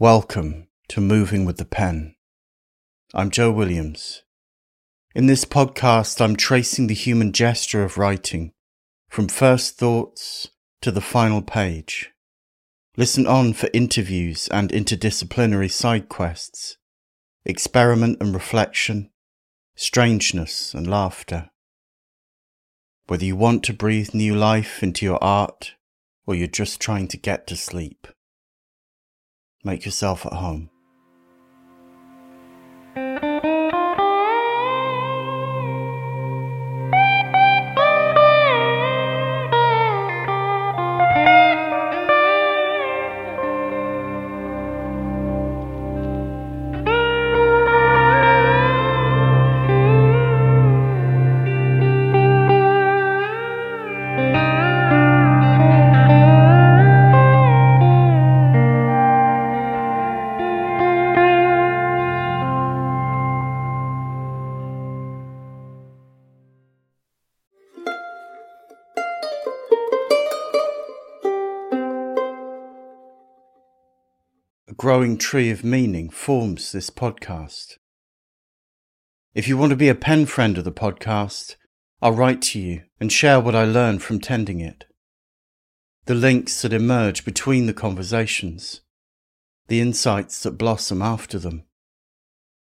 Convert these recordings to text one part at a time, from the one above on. Welcome to Moving with the Pen. I'm Joe Williams. In this podcast, I'm tracing the human gesture of writing, from first thoughts to the final page. Listen on for interviews and interdisciplinary side quests, experiment and reflection, strangeness and laughter. Whether you want to breathe new life into your art, or you're just trying to get to sleep. Make yourself at home. Growing tree of meaning forms this podcast. If you want to be a pen friend of the podcast, I'll write to you and share what I learn from tending it. The links that emerge between the conversations, the insights that blossom after them.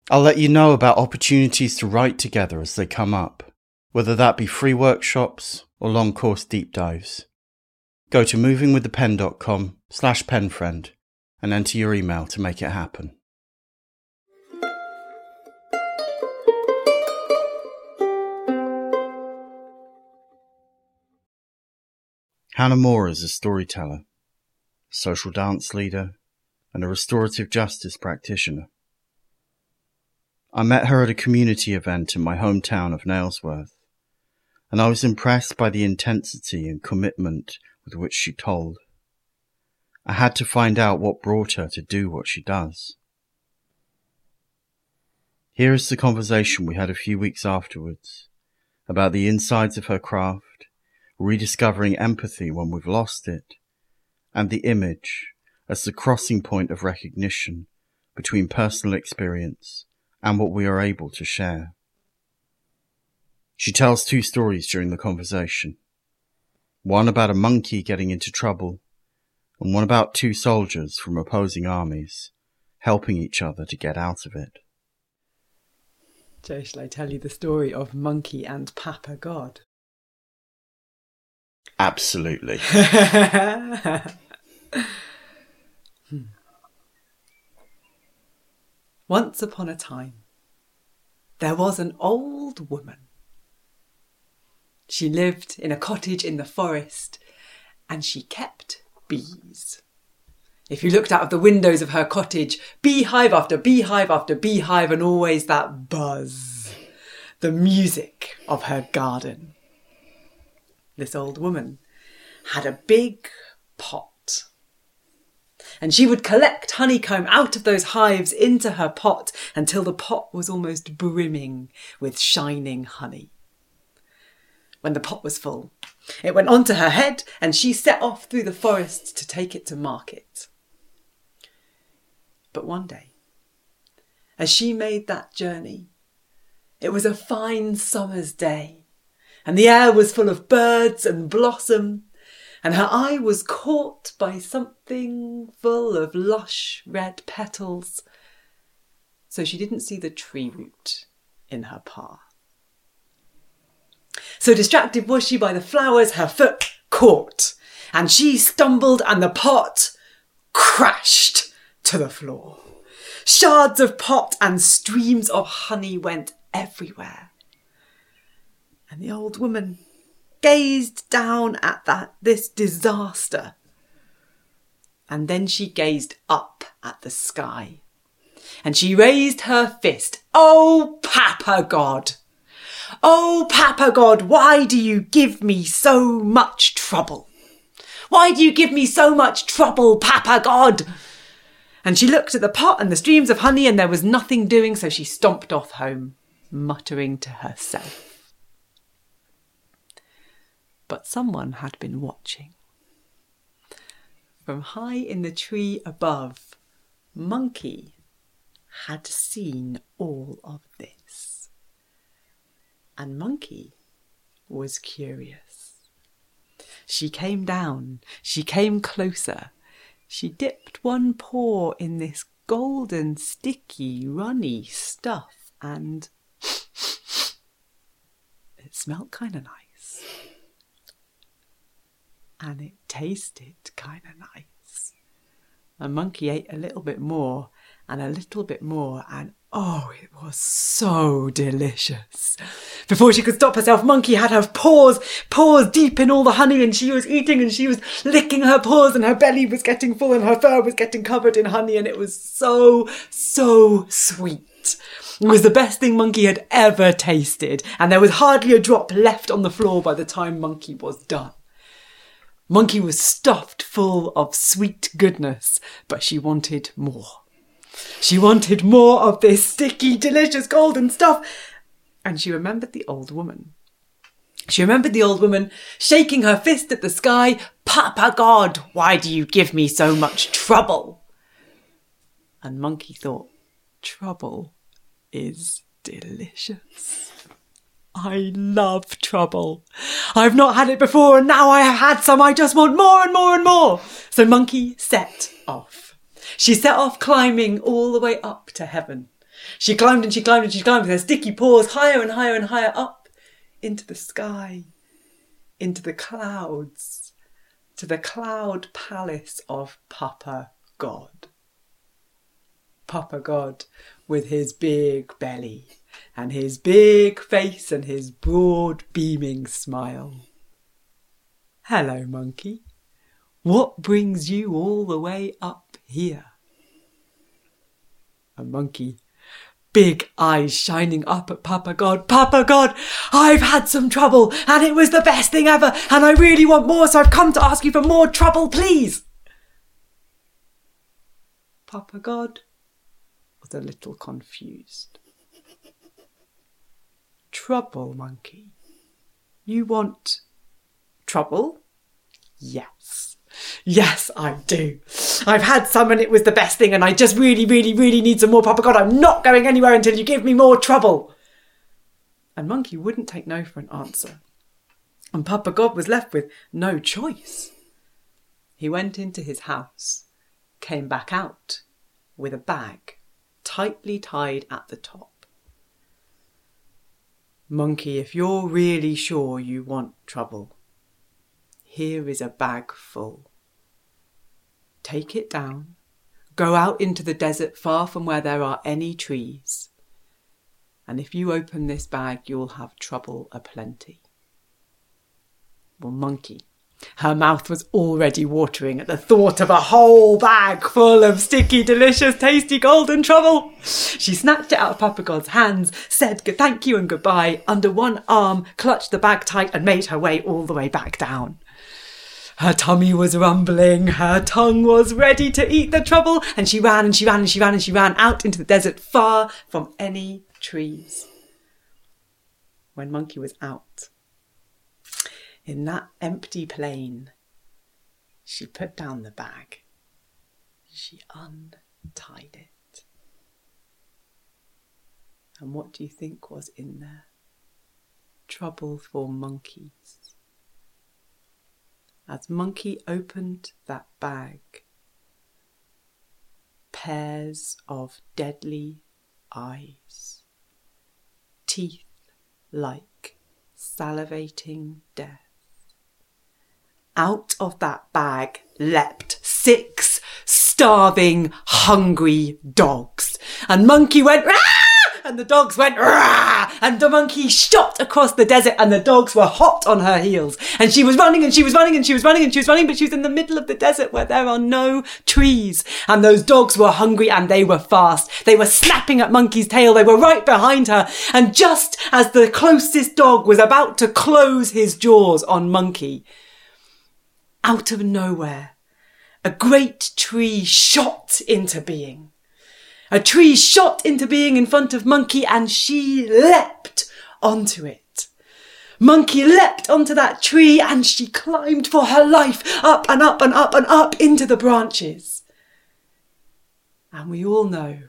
I'll let you know about opportunities to write together as they come up, whether that be free workshops or long course deep dives. Go to movingwiththepen.com/penfriend and enter your email to make it happen. Hannah Moore is a storyteller, a social dance leader, and a restorative justice practitioner. I met her at a community event in my hometown of Nailsworth, and I was impressed by the intensity and commitment with which she told. I had to find out what brought her to do what she does. Here is the conversation we had a few weeks afterwards, about the insides of her craft, rediscovering empathy when we've lost it, and the image as the crossing point of recognition between personal experience and what we are able to share. She tells two stories during the conversation, one about a monkey getting into trouble, and one about two soldiers from opposing armies helping each other to get out of it. Joe, shall I tell you the story of Monkey and Papa God? Absolutely. Once upon a time, there was an old woman. She lived in a cottage in the forest, and she kept bees. If you looked out of the windows of her cottage, beehive after beehive after beehive, and always that buzz, the music of her garden. This old woman had a big pot, and she would collect honeycomb out of those hives into her pot until the pot was almost brimming with shining honey. When the pot was full, it went on to her head, and she set off through the forest to take it to market. But one day, as she made that journey, it was a fine summer's day, and the air was full of birds and blossom, and her eye was caught by something full of lush red petals, so she didn't see the tree root in her path. So distracted was she by the flowers, her foot caught, and she stumbled and the pot crashed to the floor. Shards of pot and streams of honey went everywhere. And the old woman gazed down at this disaster. And then she gazed up at the sky, and she raised her fist. Oh, Papa God! Oh, Papa God, why do you give me so much trouble? Why do you give me so much trouble, Papa God? And she looked at the pot and the streams of honey, and there was nothing doing, so she stomped off home, muttering to herself. But someone had been watching. From high in the tree above, monkey had seen all of this, and monkey was curious. She came down, she came closer, she dipped one paw in this golden, sticky, runny stuff, and it smelled kind of nice. And it tasted kind of nice. And monkey ate a little bit more and a little bit more, and oh, it was so delicious. Before she could stop herself, monkey had her paws deep in all the honey, and she was eating and she was licking her paws, and her belly was getting full and her fur was getting covered in honey, and it was so sweet. It was the best thing monkey had ever tasted, and there was hardly a drop left on the floor by the time monkey was done. Monkey was stuffed full of sweet goodness, but she wanted more. She wanted more of this sticky, delicious, golden stuff. And she remembered the old woman. She remembered the old woman shaking her fist at the sky. "Papa God, why do you give me so much trouble?" And monkey thought, trouble is delicious. I love trouble. I've not had it before, and now I have had some. I just want more and more and more. So monkey set off. She set off climbing all the way up to heaven. She climbed and she climbed and she climbed with her sticky paws higher and higher and higher up into the sky, into the clouds, to the cloud palace of Papa God. Papa God with his big belly and his big face and his broad beaming smile. "Hello, monkey. What brings you all the way up here?" A monkey, big eyes shining up at Papa God. "Papa God, I've had some trouble and it was the best thing ever, and I really want more, so I've come to ask you for more trouble, please." Papa God was a little confused. "Trouble, monkey? You want trouble?" Yes, I do. I've had some and it was the best thing, and I just really need some more, Papa God. I'm not going anywhere until you give me more trouble." And monkey wouldn't take no for an answer, and Papa God was left with no choice. He went into his house, came back out with a bag tightly tied at the top. "Monkey, if you're really sure you want trouble, here is a bag full. Take it down, go out into the desert far from where there are any trees, and if you open this bag, you'll have trouble aplenty." Well, monkey, her mouth was already watering at the thought of a whole bag full of sticky, delicious, tasty, golden trouble. She snatched it out of Papa God's hands, said thank you and goodbye under one arm, clutched the bag tight, and made her way all the way back down. Her tummy was rumbling, her tongue was ready to eat the trouble, and she ran and she ran and she ran and she ran out into the desert far from any trees. When monkey was out in that empty plain, she put down the bag. She untied it. And what do you think was in there? Trouble for monkeys. As monkey opened that bag, pairs of deadly eyes, teeth like salivating death. Out of that bag leapt 6 starving, hungry dogs. And monkey went, "Rah!" And the dogs went, "Rah!" And the monkey shot across the desert, and the dogs were hot on her heels. And she was running, and she was running, and she was running, and she was running, but she was in the middle of the desert where there are no trees. And those dogs were hungry, and they were fast. They were snapping at monkey's tail. They were right behind her. And just as the closest dog was about to close his jaws on monkey, out of nowhere, a great tree shot into being. A tree shot into being in front of monkey, and she leapt onto it. Monkey leapt onto that tree, and she climbed for her life up and up and up and up into the branches. And we all know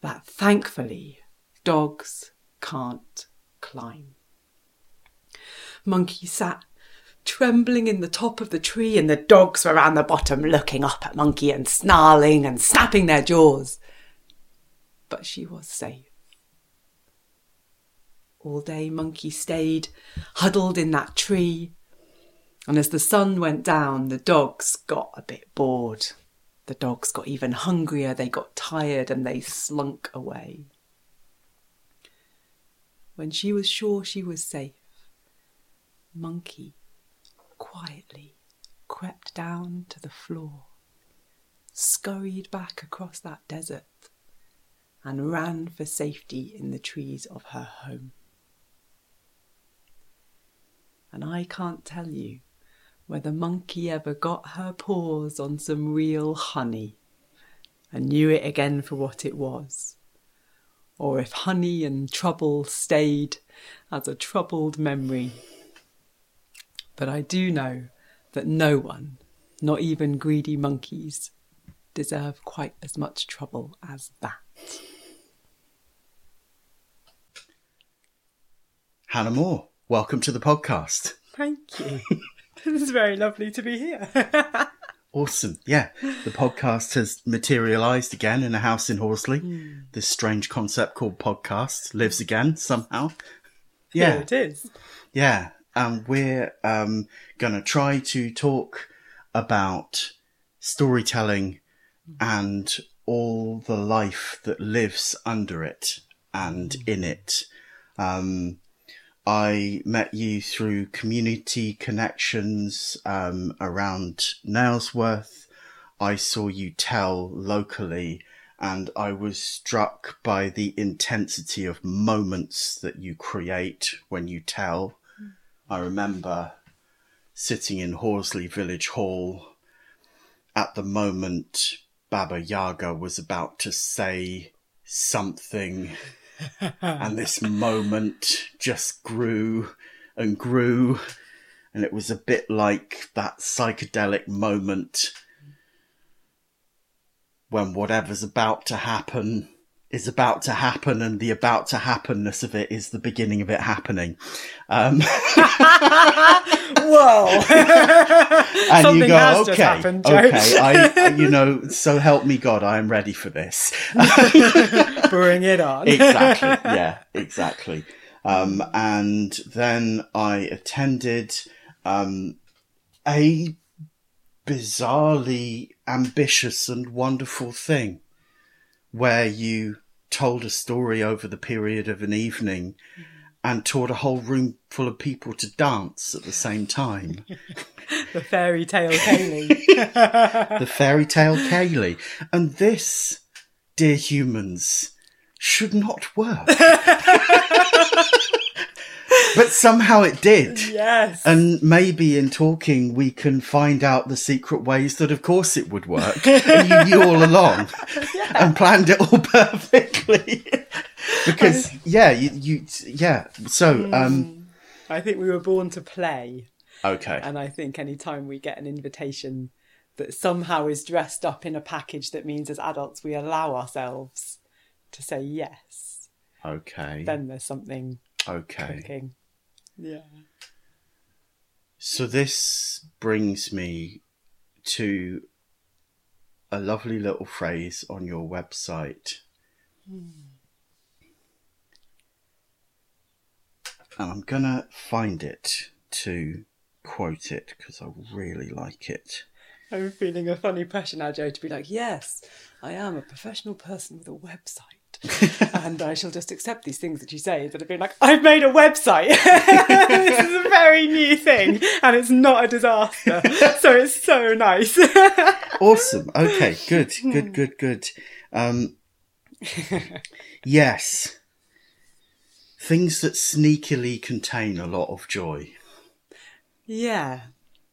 that thankfully dogs can't climb. Monkey sat trembling in the top of the tree, and the dogs were round the bottom looking up at Monkey and snarling and snapping their jaws. But she was safe. All day Monkey stayed huddled in that tree, and as the sun went down, the dogs got a bit bored. The dogs got even hungrier, they got tired, and they slunk away. When she was sure she was safe, Monkey quietly crept down to the floor, scurried back across that desert, and ran for safety in the trees of her home. And I can't tell you whether Monkey ever got her paws on some real honey and knew it again for what it was, or if honey and trouble stayed as a troubled memory. But I do know that no one, not even greedy monkeys, deserve quite as much trouble as that. Hannah Moore, welcome to the podcast. Thank you. This is very lovely to be here. Awesome. Yeah, the podcast has materialised again in a house in Horsley. Mm. This strange concept called podcast lives again somehow. Yeah, it is. Yeah, and we're going to try to talk about storytelling and all the life that lives under it and in it. I met you through community connections around Nailsworth. I saw you tell locally, and I was struck by the intensity of moments that you create when you tell. I remember sitting in Horsley Village Hall at the moment Baba Yaga was about to say something, and this moment just grew and grew, and it was a bit like that psychedelic moment when whatever's about to happen is about to happen, and the about to happenness of it is the beginning of it happening. Whoa! And something you go, has just happened, Joe. Okay, so help me God, I am ready for this. Bring it on. Exactly. Yeah, exactly. And then I attended a bizarrely ambitious and wonderful thing, where you told a story over the period of an evening and taught a whole room full of people to dance at the same time. The fairy tale Kayleigh. The fairy tale Kayleigh. And this, dear humans, should not work. But somehow it did. Yes. And maybe in talking, we can find out the secret ways that, of course, it would work. And you knew all along and planned it all perfectly. Because, So, I think we were born to play. Okay. And I think any time we get an invitation that somehow is dressed up in a package that means as adults we allow ourselves to say yes. Okay. Then there's something... Okay. Cooking. Yeah. So this brings me to a lovely little phrase on your website. And I'm going to find it to quote it because I really like it. I'm feeling a funny pressure now, Joe, to be like, yes, I am a professional person with a website. And I shall just accept these things that you say instead of being like, I've made a website. This is a very new thing and it's not a disaster. So it's so nice. Awesome. Okay, good. Yes. Things that sneakily contain a lot of joy. Yeah.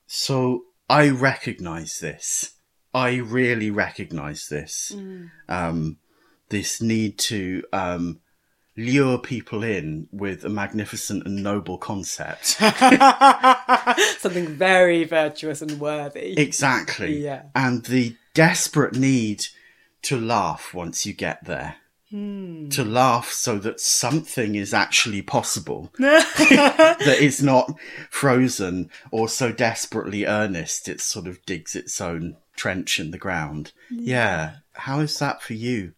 So I recognise this. I really recognise this. This need to lure people in with a magnificent and noble concept. Something very virtuous and worthy. Exactly. Yeah. And the desperate need to laugh once you get there. To laugh so that something is actually possible, that it's not frozen or so desperately earnest it sort of digs its own trench in the ground. Yeah. How is that for you,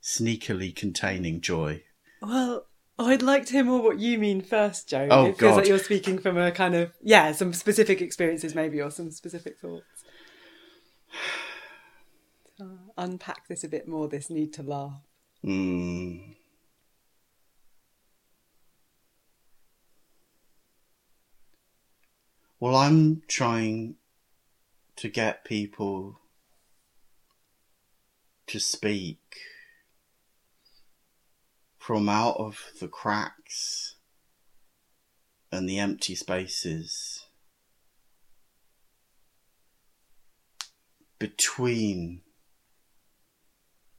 sneakily containing joy? Well, I'd like to hear more what you mean first, Joan. Oh, it feels like you're speaking from a kind of, some specific experiences maybe, or some specific thoughts. Unpack this a bit more, this need to laugh. Well, I'm trying to get people to speak from out of the cracks and the empty spaces between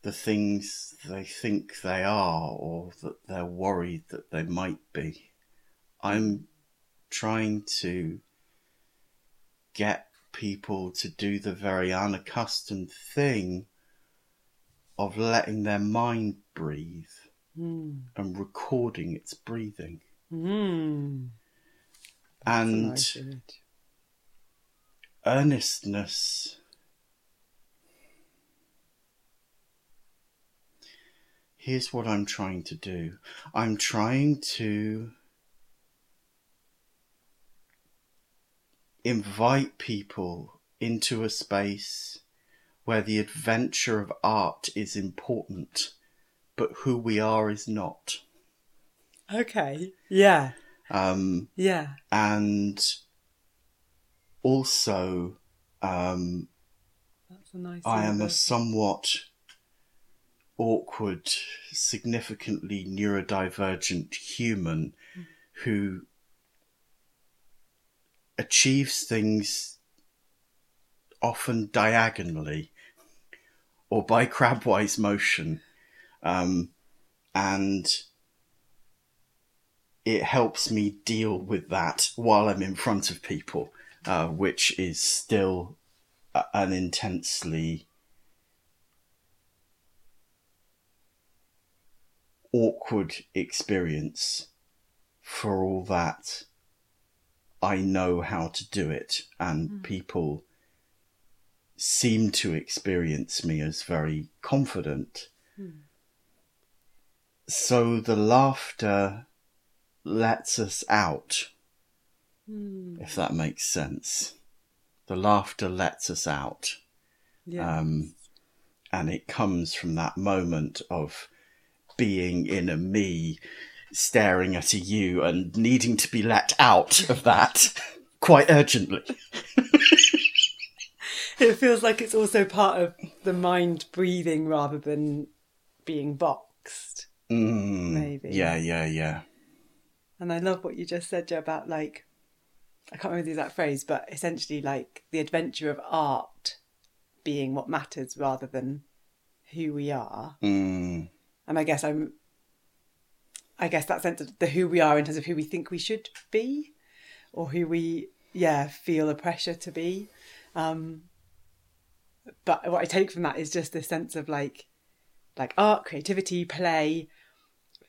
the things they think they are or that they're worried that they might be. I'm trying to get people to do the very unaccustomed thing of letting their mind breathe and recording its breathing. And nice earnestness . Here's what I'm trying to do. I'm trying to invite people into a space where the adventure of art is important, but who we are is not. Okay. Yeah. And also, that's a nice I am a somewhat awkward, significantly neurodivergent human who achieves things often diagonally or by crabwise motion. And it helps me deal with that while I'm in front of people, which is still an intensely awkward experience. For all that, I know how to do it, and people seem to experience me as very confident. So the laughter lets us out, if that makes sense. The laughter lets us out. And it comes from that moment of being in a me, staring at a you, and needing to be let out of that quite urgently. It feels like it's also part of the mind breathing rather than being boxed, maybe. Yeah. And I love what you just said, Joe, about, like, I can't remember the exact phrase, but essentially, like, the adventure of art being what matters rather than who we are. And I guess that sense of the who we are in terms of who we think we should be, or who we, feel a pressure to be. But what I take from that is just this sense of like art, creativity, play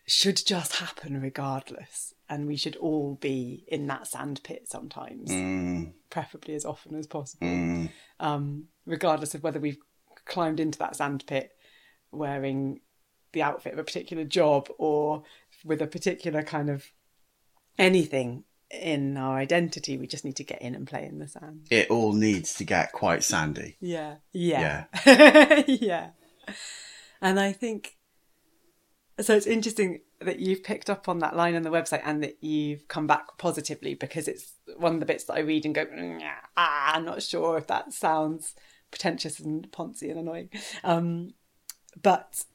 should just happen regardless. And we should all be in that sandpit sometimes, preferably as often as possible, regardless of whether we've climbed into that sandpit wearing the outfit of a particular job or with a particular kind of anything in our identity. We just need to get in and play in the sand. It all needs to get quite sandy. Yeah. Yeah. And I think, so it's interesting that you've picked up on that line on the website and that you've come back positively, because it's one of the bits that I read and go, I'm not sure if that sounds pretentious and poncy and annoying. But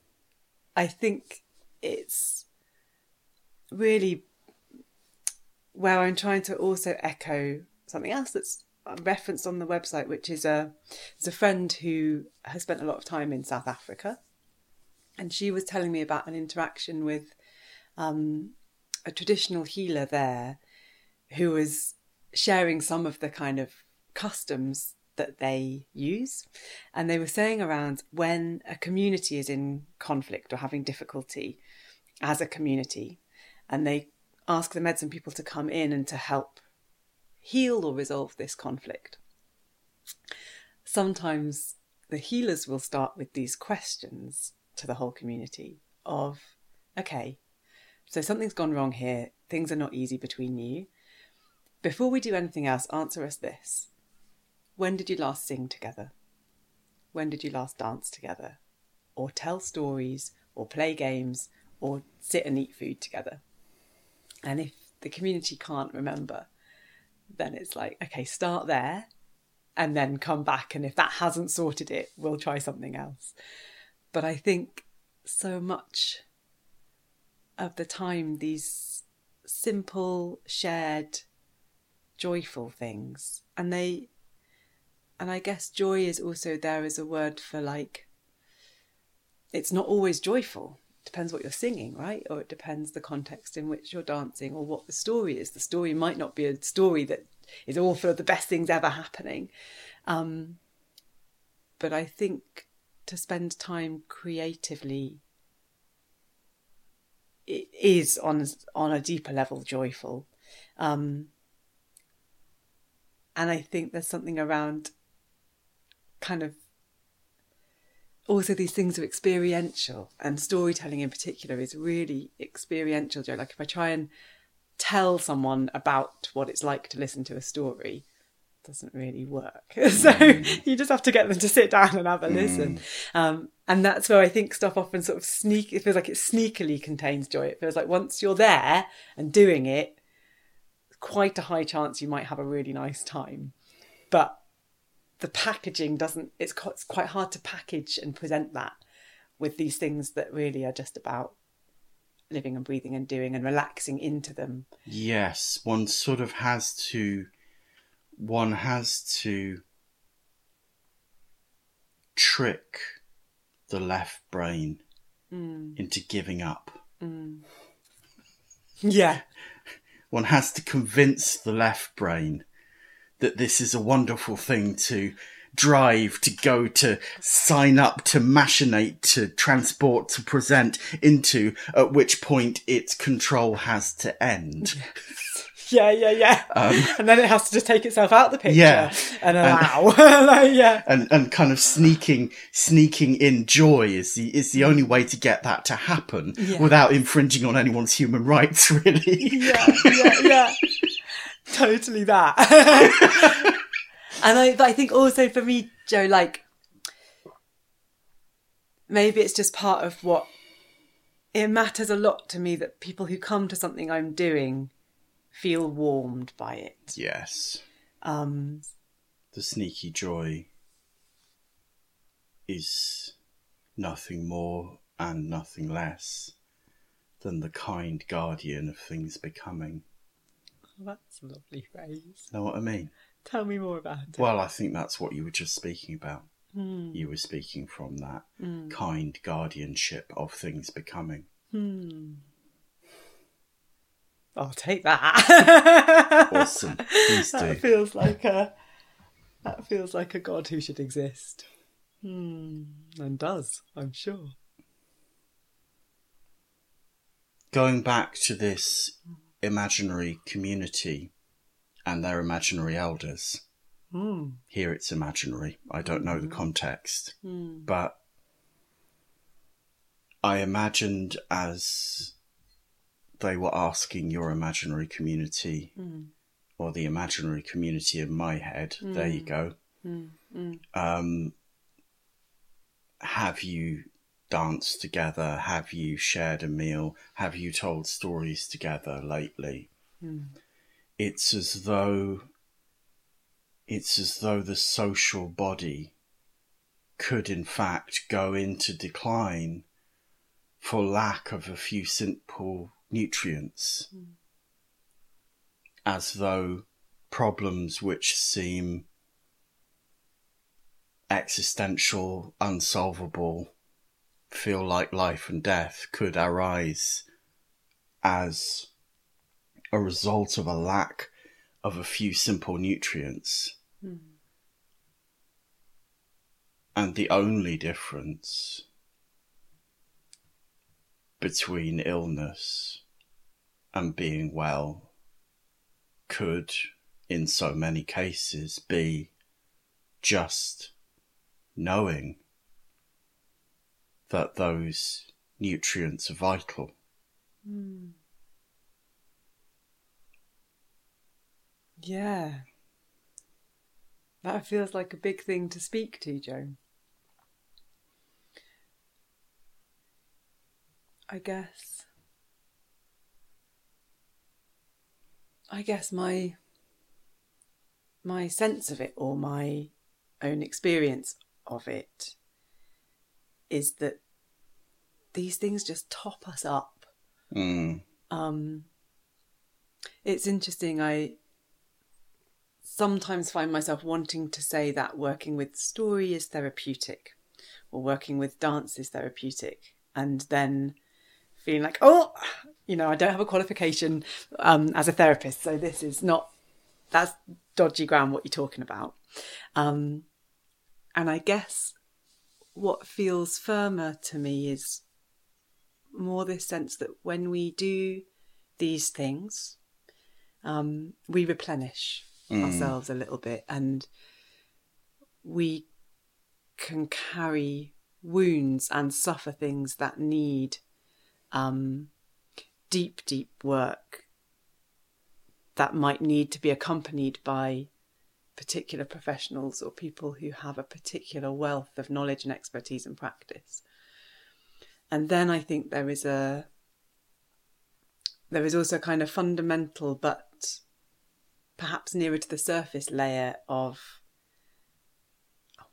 I think it's really where I'm trying to also echo something else that's referenced on the website, which is there's a friend who has spent a lot of time in South Africa. And she was telling me about an interaction with a traditional healer there who was sharing some of the kind of customs that they use. And they were saying around when a community is in conflict or having difficulty as a community, and they ask the medicine people to come in and to help heal or resolve this conflict. Sometimes the healers will start with these questions to the whole community of, okay, so something's gone wrong here. Things are not easy between you. Before we do anything else, answer us this. When did you last sing together? When did you last dance together? Or tell stories, or play games, or sit and eat food together? And if the community can't remember, then it's like, okay, start there and then come back. And if that hasn't sorted it, we'll try something else. But I think so much of the time, these simple, shared, joyful things, and I guess joy is also there as a word for, like, it's not always joyful. It depends what you're singing, right? Or it depends the context in which you're dancing or what the story is. The story might not be a story that is all full of the best things ever happening. But I think to spend time creatively, it is on a deeper level joyful. And I think there's something around kind of also these things are experiential, and storytelling in particular is really experiential. Like if I try and tell someone about what it's like to listen to a story, it doesn't really work. So you just have to get them to sit down and have a listen. And that's where I think stuff often sort of it feels like it sneakily contains joy. It feels like once you're there and doing it, quite a high chance you might have a really nice time. But the packaging it's quite hard to package and present that with these things that really are just about living and breathing and doing and relaxing into them. Yes, one has to trick the left brain into giving up. Yeah. One has to convince the left brain that this is a wonderful thing to drive, to go, to sign up, to machinate, to transport, to present into, at which point its control has to end. Yeah. And then it has to just take itself out of the picture and allow. And kind of sneaking in joy is the only way to get that to happen without infringing on anyone's human rights, really. Yeah. Totally that. And I think also for me, Joe, like, maybe it's just part of what it matters a lot to me that people who come to something I'm doing feel warmed by it. Yes. The sneaky joy is nothing more and nothing less than the kind guardian of things becoming. Well, that's a lovely phrase. Know what I mean? Tell me more about it. Well, I think that's what you were just speaking about. You were speaking from that kind guardianship of things becoming. I'll take that. Awesome. Please do. That feels like a God who should exist. And does, I'm sure. Going back to this imaginary community and their imaginary elders. Here it's imaginary. I don't know the context, but I imagined as they were asking your imaginary community or the imaginary community in my head. There you go. Have you danced together? Have you shared a meal? Have you told stories together lately? It's as though the social body could in fact go into decline for lack of a few simple nutrients, as though problems which seem existential, unsolvable, feel like life and death, could arise as a result of a lack of a few simple nutrients. And the only difference between illness and being well could, in so many cases, be just knowing that those nutrients are vital. Mm. Yeah. That feels like a big thing to speak to, Joan. I guess my sense of it, or my own experience of it, is that these things just top us up. Mm. It's interesting. I sometimes find myself wanting to say that working with story is therapeutic, or working with dance is therapeutic, and then feeling like, I don't have a qualification as a therapist, so this is not, that's dodgy ground what you're talking about. And I guess what feels firmer to me is more this sense that when we do these things, we replenish ourselves a little bit, and we can carry wounds and suffer things that need deep work that might need to be accompanied by particular professionals or people who have a particular wealth of knowledge and expertise and practice. And then I think there is also a kind of fundamental but perhaps nearer to the surface layer of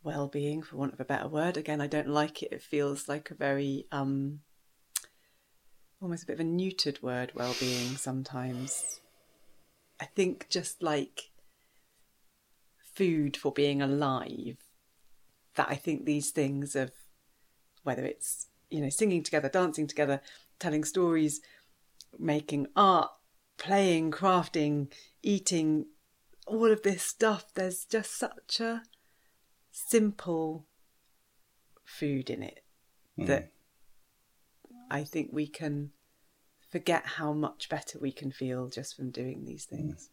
well-being, for want of a better word. Again, I don't like it. It feels like a very almost a bit of a neutered word, well-being, sometimes. I think just like food for being alive, that I think these things of, whether it's, singing together, dancing together, telling stories, making art, playing, crafting, eating, all of this stuff, there's just such a simple food in it that I think we can forget how much better we can feel just from doing these things.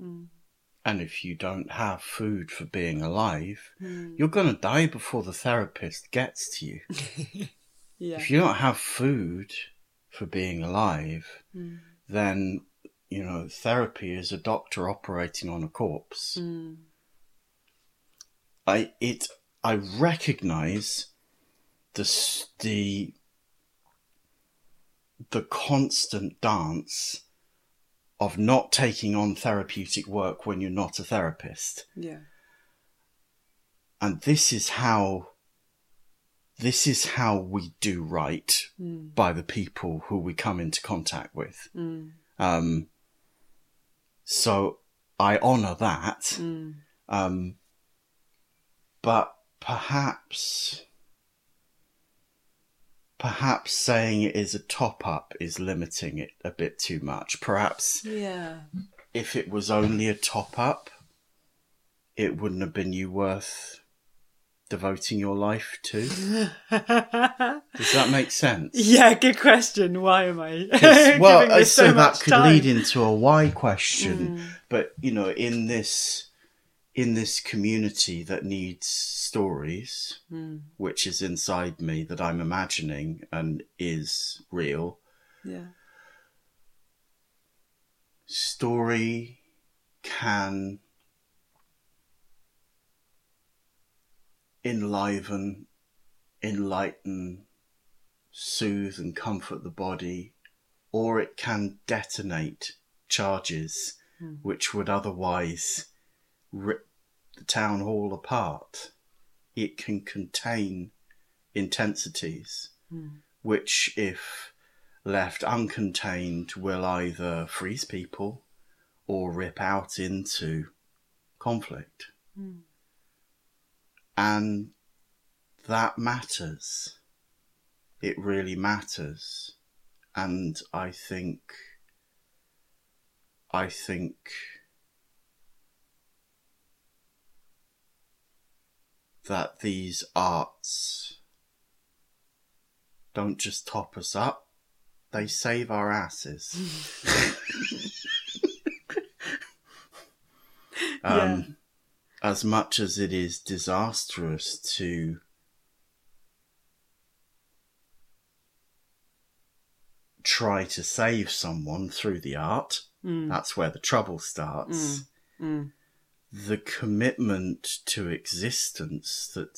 Mm. And if you don't have food for being alive, you're going to die before the therapist gets to you. Yeah. If you don't have food for being alive, then, therapy is a doctor operating on a corpse. Mm. I recognise the constant dance of not taking on therapeutic work when you're not a therapist. Yeah. And this is how we do right by the people who we come into contact with. Mm. So I honour that. Mm. But perhaps saying it is a top-up is limiting it a bit too much. Perhaps if it was only a top-up, it wouldn't have been you worth devoting your life to. Does that make sense? Yeah, good question. Why am I giving this so much time? That could lead into a why question. Mm. But, in this community that needs stories, which is inside me that I'm imagining and is real. Yeah. Story can enliven, enlighten, soothe and comfort the body, or it can detonate charges which would otherwise rip the town hall apart. It can contain intensities, which, if left uncontained, will either freeze people or rip out into conflict. Mm. And that matters. It really matters. And I think that these arts don't just top us up, they save our asses. As much as it is disastrous to try to save someone through the art, that's where the trouble starts. The commitment to existence that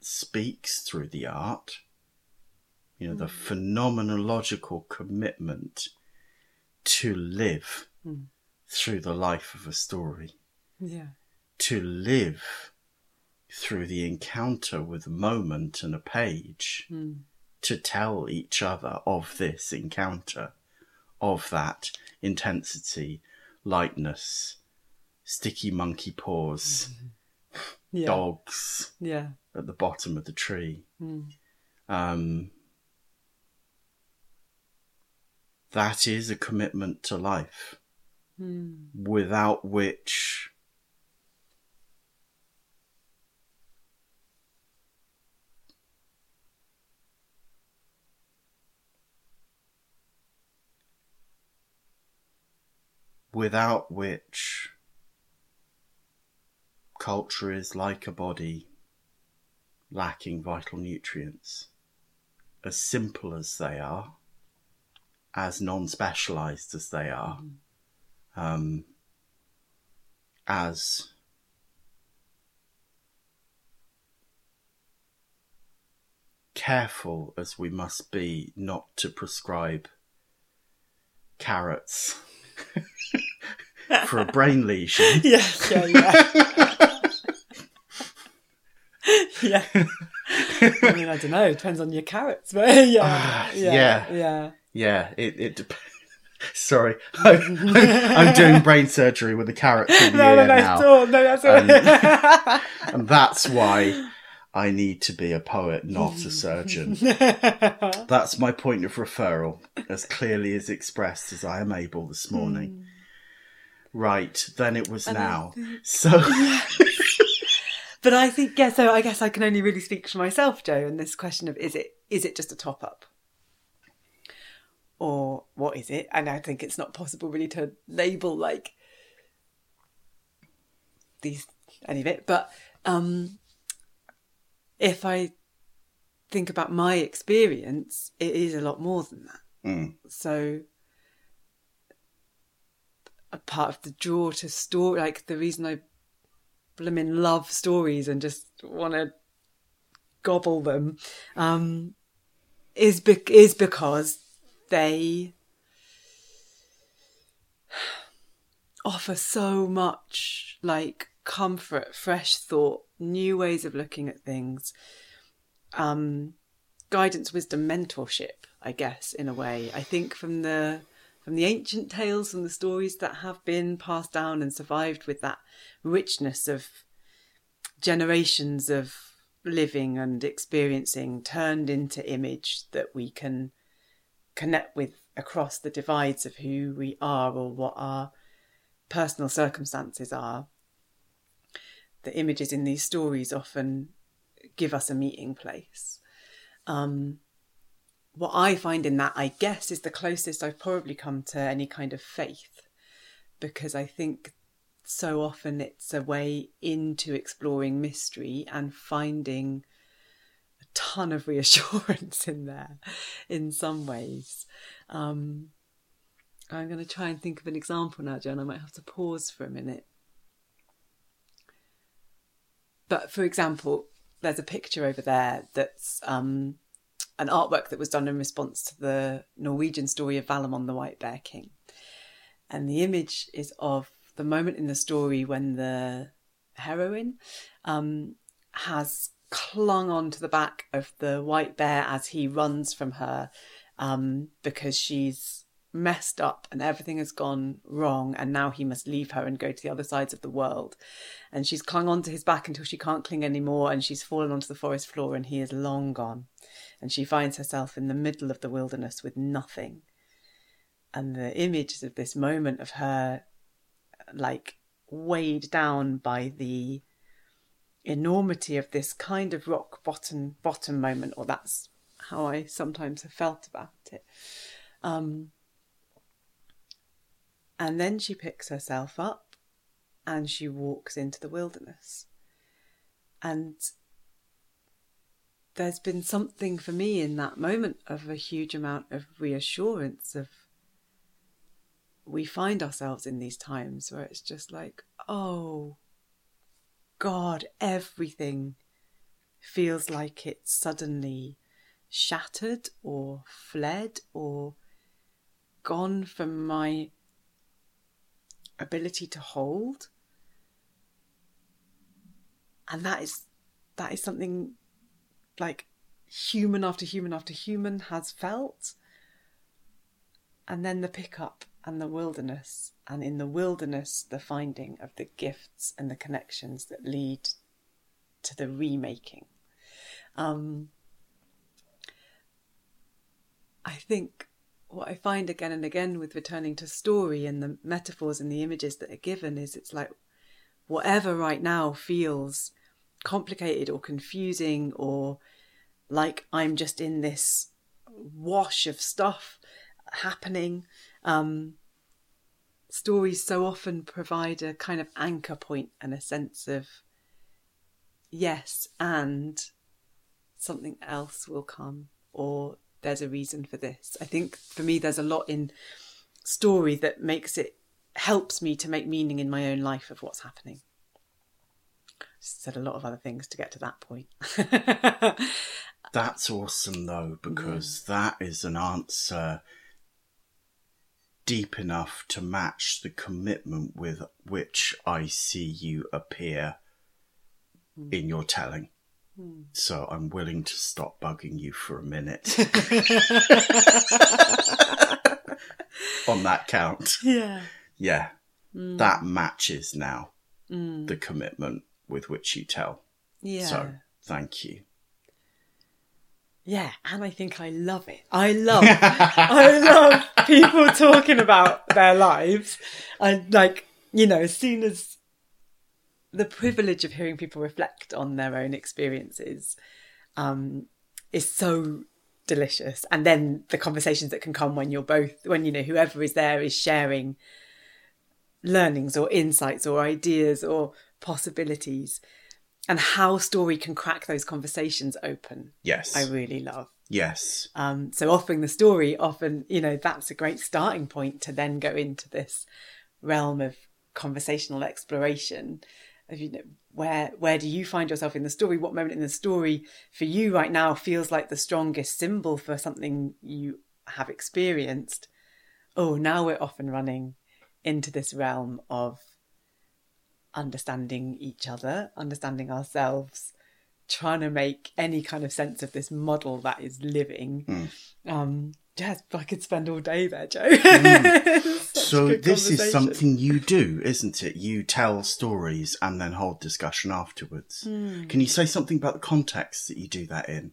speaks through the art, you know, the phenomenological commitment to live through the life of a story, to live through the encounter with a moment and a page, to tell each other of this encounter, of that intensity, lightness, sticky monkey paws, dogs at the bottom of the tree. That is a commitment to life, without which culture is like a body lacking vital nutrients, as simple as they are, as non-specialised as they are, as careful as we must be not to prescribe carrots for a brain lesion. I mean, I don't know. It depends on your carrots, but It depends. Sorry, I'm doing brain surgery with a carrot in the ear now. That's all. And that's why I need to be a poet, not a surgeon. That's my point of referral, as clearly as expressed as I am able this morning. Right, then it was and now. But I think, so I guess I can only really speak for myself, Joe, in this question of is it just a top-up? Or what is it? And I think it's not possible really to label like these, any of it. But if I think about my experience, it is a lot more than that. So a part of the draw to story, like the reason I blooming love stories and just want to gobble them, is because they offer so much like comfort, fresh thought, new ways of looking at things, guidance, wisdom, mentorship, I guess, in a way. I think from the ancient tales and the stories that have been passed down and survived with that richness of generations of living and experiencing turned into image that we can connect with across the divides of who we are or what our personal circumstances are. The images in these stories often give us a meeting place. What I find in that, I guess, is the closest I've probably come to any kind of faith, because I think so often it's a way into exploring mystery and finding a ton of reassurance in there in some ways. I'm going to try and think of an example now, Joan. I might have to pause for a minute. But for example, there's a picture over there that's an artwork that was done in response to the Norwegian story of Valamon, the White Bear King. And the image is of the moment in the story when the heroine has clung on to the back of the white bear as he runs from her, because she's messed up and everything has gone wrong and now he must leave her and go to the other sides of the world. And she's clung on to his back until she can't cling anymore and she's fallen onto the forest floor and he is long gone. And she finds herself in the middle of the wilderness with nothing. And the images of this moment of her, like, weighed down by the enormity of this kind of rock bottom moment, or that's how I sometimes have felt about it. And then she picks herself up and she walks into the wilderness. And there's been something for me in that moment of a huge amount of reassurance of, we find ourselves in these times where it's just like, oh God, everything feels like it's suddenly shattered or fled or gone from my ability to hold. And that is something like human after human after human has felt. And then the pickup and the wilderness, and in the wilderness the finding of the gifts and the connections that lead to the remaking. I think what I find again and again with returning to story and the metaphors and the images that are given is it's like whatever right now feels complicated or confusing or like I'm just in this wash of stuff happening, stories so often provide a kind of anchor point and a sense of yes, and something else will come, or there's a reason for this. I think for me, there's a lot in story that helps me to make meaning in my own life of what's happening. I said a lot of other things to get to that point. That's awesome though, because that is an answer deep enough to match the commitment with which I see you appear in your telling. So I'm willing to stop bugging you for a minute on that count. Yeah. That matches now the commitment with which you tell. Yeah. So thank you. Yeah, and I think I love it. I love people talking about their lives. And as soon as the privilege of hearing people reflect on their own experiences is so delicious. And then the conversations that can come when whoever is there is sharing learnings or insights or ideas or possibilities, and how story can crack those conversations open. Yes. I really love. Yes. So offering the story often, that's a great starting point to then go into this realm of conversational exploration. Where do you find yourself in the story? What moment in the story for you right now feels like the strongest symbol for something you have experienced? Oh, now we're often running into this realm of understanding each other, understanding ourselves, trying to make any kind of sense of this model that is living. Yes, I could spend all day there, Joe. So this is something you do, isn't it? You tell stories and then hold discussion afterwards. Can you say something about the context that you do that in?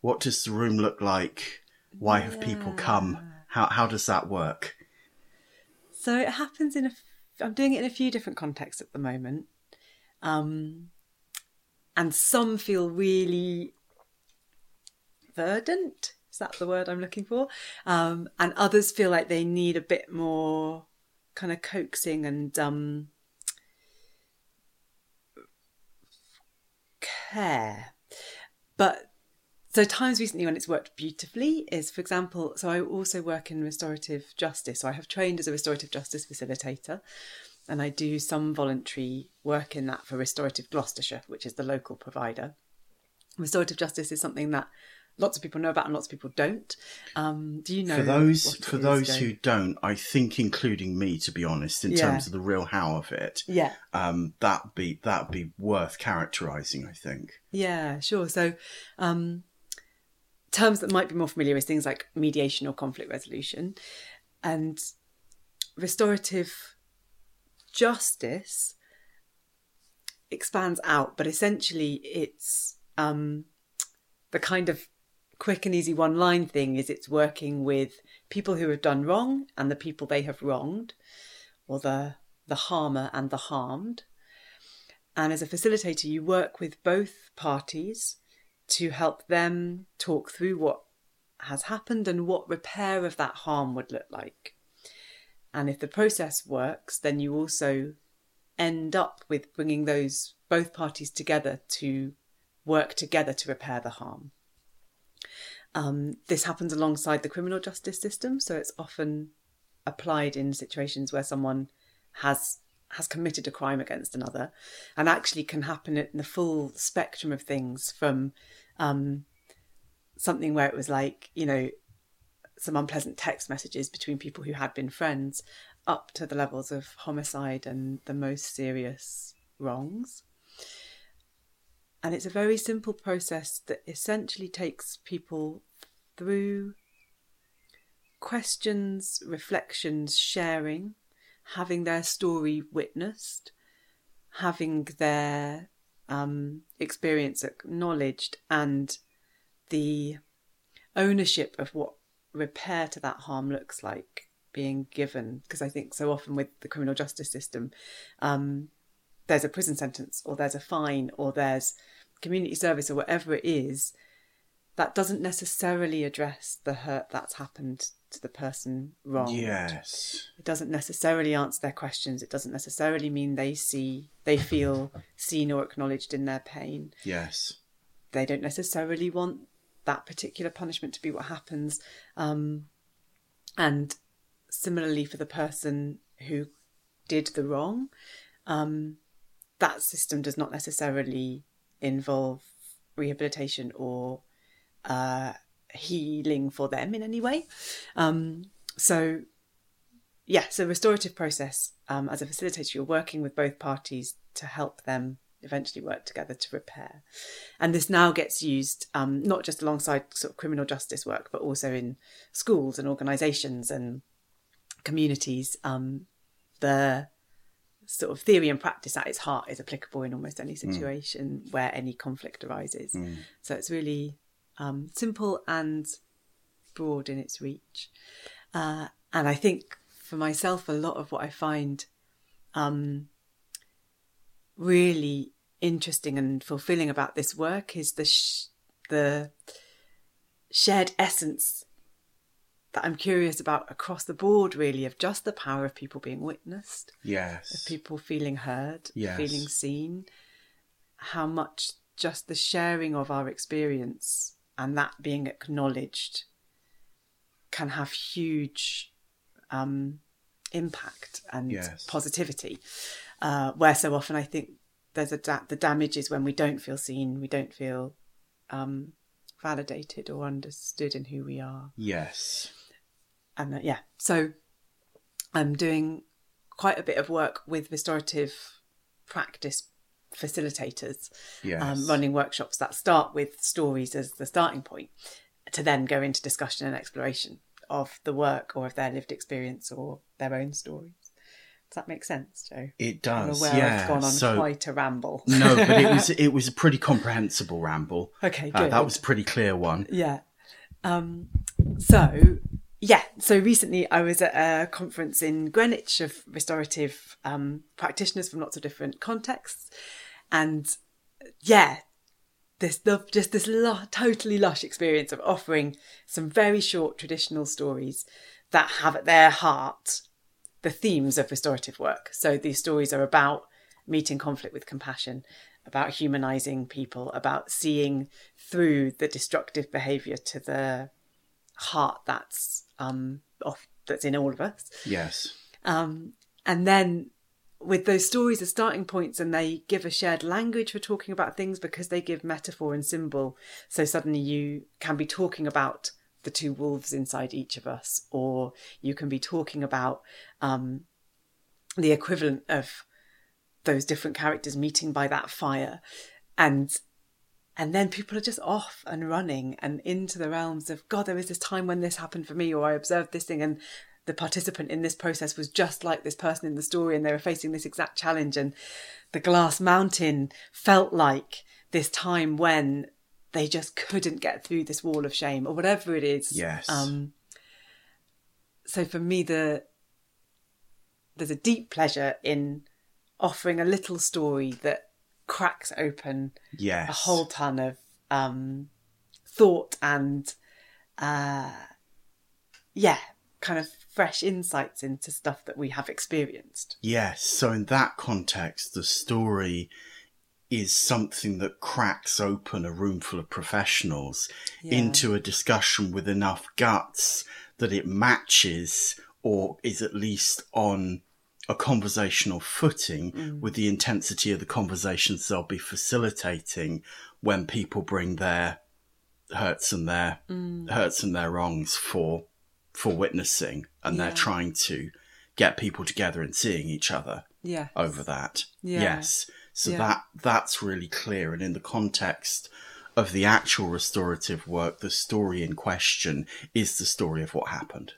What does the room look like? Why have people come? How does that work? So it happens I'm doing it in a few different contexts at the moment. And some feel really verdant. Is that the word I'm looking for? And others feel like they need a bit more kind of coaxing and care. But so times recently when it's worked beautifully is, for example, so I also work in restorative justice. So I have trained as a restorative justice facilitator, and I do some voluntary work in that for Restorative Gloucestershire, which is the local provider. Restorative justice is something that lots of people know about and lots of people don't. Do you know? For those who don't, I think including me, to be honest, in terms of the real how of it. Yeah. That'd be worth characterising, I think. Yeah, sure. So, terms that might be more familiar is things like mediation or conflict resolution, and restorative justice expands out, but essentially it's the kind of quick and easy one line thing is it's working with people who have done wrong and the people they have wronged, or the harmer and the harmed, And as a facilitator, you work with both parties to help them talk through what has happened and what repair of that harm would look like. And if the process works, then you also end up with bringing those both parties together to work together to repair the harm. This happens alongside the criminal justice system, so it's often applied in situations where someone has committed a crime against another, and actually can happen in the full spectrum of things, from something where it was like, you know, some unpleasant text messages between people who had been friends, up to the levels of homicide and the most serious wrongs. And it's a very simple process that essentially takes people through questions, reflections, sharing, having their story witnessed, having their experience acknowledged, and the ownership of what repair to that harm looks like being given. Because I think so often with the criminal justice system, there's a prison sentence, or there's a fine, or there's community service, or whatever it is, that doesn't necessarily address the hurt that's happened to the person wronged. Yes. It doesn't necessarily answer their questions. It doesn't necessarily mean they feel seen or acknowledged in their pain. Yes. They don't necessarily want that particular punishment to be what happens. And similarly for the person who did the wrong, that system does not necessarily involve rehabilitation or healing for them in any way. It's a restorative process. As a facilitator, you're working with both parties to help them eventually work together to repair. And this now gets used not just alongside sort of criminal justice work, but also in schools and organisations and communities. The sort of theory and practice at its heart is applicable in almost any situation where any conflict arises. So it's really simple and broad in its reach. And I think for myself, a lot of what I find really interesting and fulfilling about this work is the shared essence that I'm curious about across the board, really, of just the power of people being witnessed. Yes. Of people feeling heard, yes, feeling seen, how much just the sharing of our experience and that being acknowledged can have huge impact and yes, positivity. Where so often I think there's the damage is when we don't feel seen, we don't feel validated or understood in who we are. Yes. And so I'm doing quite a bit of work with restorative practice facilitators, yes, running workshops that start with stories as the starting point, to then go into discussion and exploration of the work or of their lived experience or their own stories. Does that make sense, Joe? It does. I'm aware I've gone on quite a ramble. No, but it was a pretty comprehensible ramble. Okay, good. That was a pretty clear one. Yeah. So recently I was at a conference in Greenwich of restorative practitioners from lots of different contexts, and totally lush experience of offering some very short traditional stories that have at their heart the themes of restorative work. So these stories are about meeting conflict with compassion, about humanizing people, about seeing through the destructive behavior to the heart that's in all of us. Yes. And then with those stories as starting points, and they give a shared language for talking about things because they give metaphor and symbol. So suddenly you can be talking about the two wolves inside each of us, or you can be talking about the equivalent of those different characters meeting by that fire, and then people are just off and running and into the realms of, God, there was this time when this happened for me, or I observed this thing, and the participant in this process was just like this person in the story, and they were facing this exact challenge, and the glass mountain felt like this time when they just couldn't get through this wall of shame, or whatever it is. Yes. So for me, there's a deep pleasure in offering a little story that cracks open a whole ton of thought and kind of fresh insights into stuff that we have experienced. Yes, so in that context, the story is something that cracks open a room full of professionals into a discussion with enough guts that it matches or is at least on a conversational footing with the intensity of the conversations they'll be facilitating when people bring their hurts and their wrongs for witnessing, and they're trying to get people together and seeing each other over that. So that's really clear. And in the context of the actual restorative work, the story in question is the story of what happened.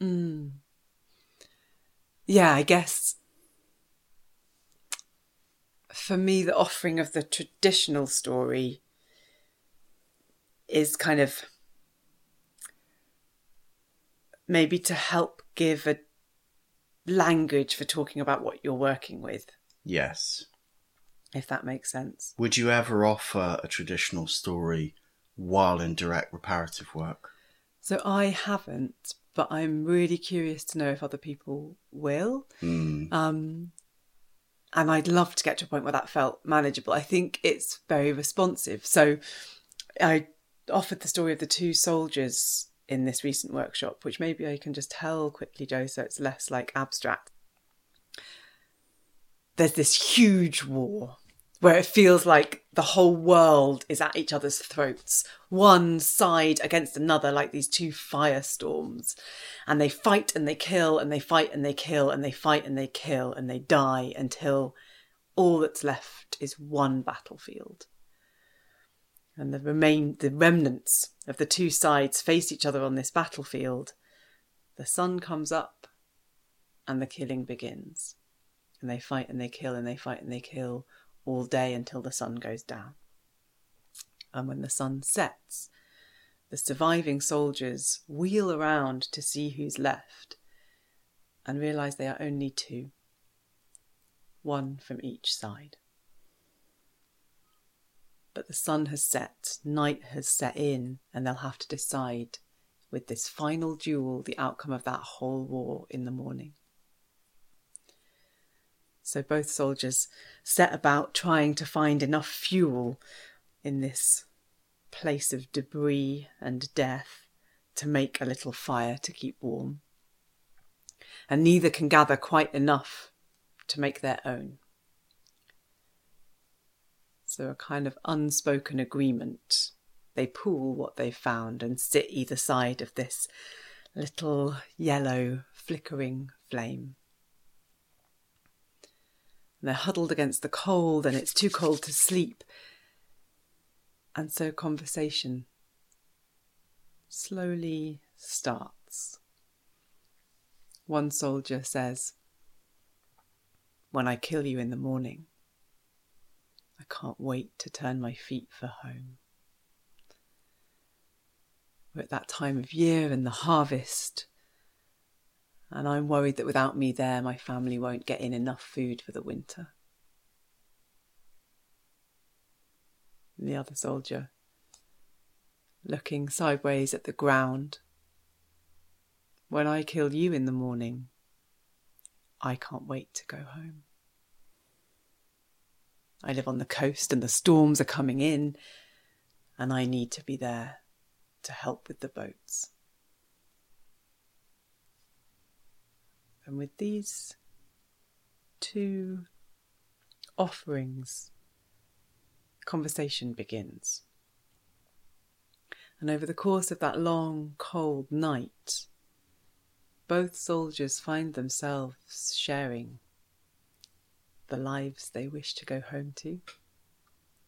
Mm. Yeah, I guess for me, the offering of the traditional story is kind of maybe to help give a language for talking about what you're working with. Yes. If that makes sense. Would you ever offer a traditional story while in direct reparative work? So I haven't, but I'm really curious to know if other people will. Mm. And I'd love to get to a point where that felt manageable. I think it's very responsive. So I offered the story of the two soldiers in this recent workshop, which maybe I can just tell quickly, Joe, so it's less like abstract. There's this huge war where it feels like the whole world is at each other's throats, one side against another, like these two firestorms. And they fight and they kill and they fight and they kill and they fight and they kill and they die until all that's left is one battlefield. And the remnants of the two sides face each other on this battlefield. The sun comes up and the killing begins. And they fight and they kill and they fight and they kill all day until the sun goes down. And when the sun sets, the surviving soldiers wheel around to see who's left and realise they are only two, one from each side. But the sun has set, night has set in, and they'll have to decide with this final duel the outcome of that whole war in the morning. So both soldiers set about trying to find enough fuel in this place of debris and death to make a little fire to keep warm. And neither can gather quite enough to make their own. So a kind of unspoken agreement. They pool what they've found and sit either side of this little yellow flickering flame. And they're huddled against the cold and it's too cold to sleep. And so conversation slowly starts. One soldier says, "When I kill you in the morning, I can't wait to turn my feet for home." We're at that time of year and the harvest. And I'm worried that without me there, my family won't get in enough food for the winter. And the other soldier, looking sideways at the ground. "When I kill you in the morning, I can't wait to go home. I live on the coast and the storms are coming in, and I need to be there to help with the boats." And with these two offerings, conversation begins. And over the course of that long, cold night, both soldiers find themselves sharing the lives they wish to go home to,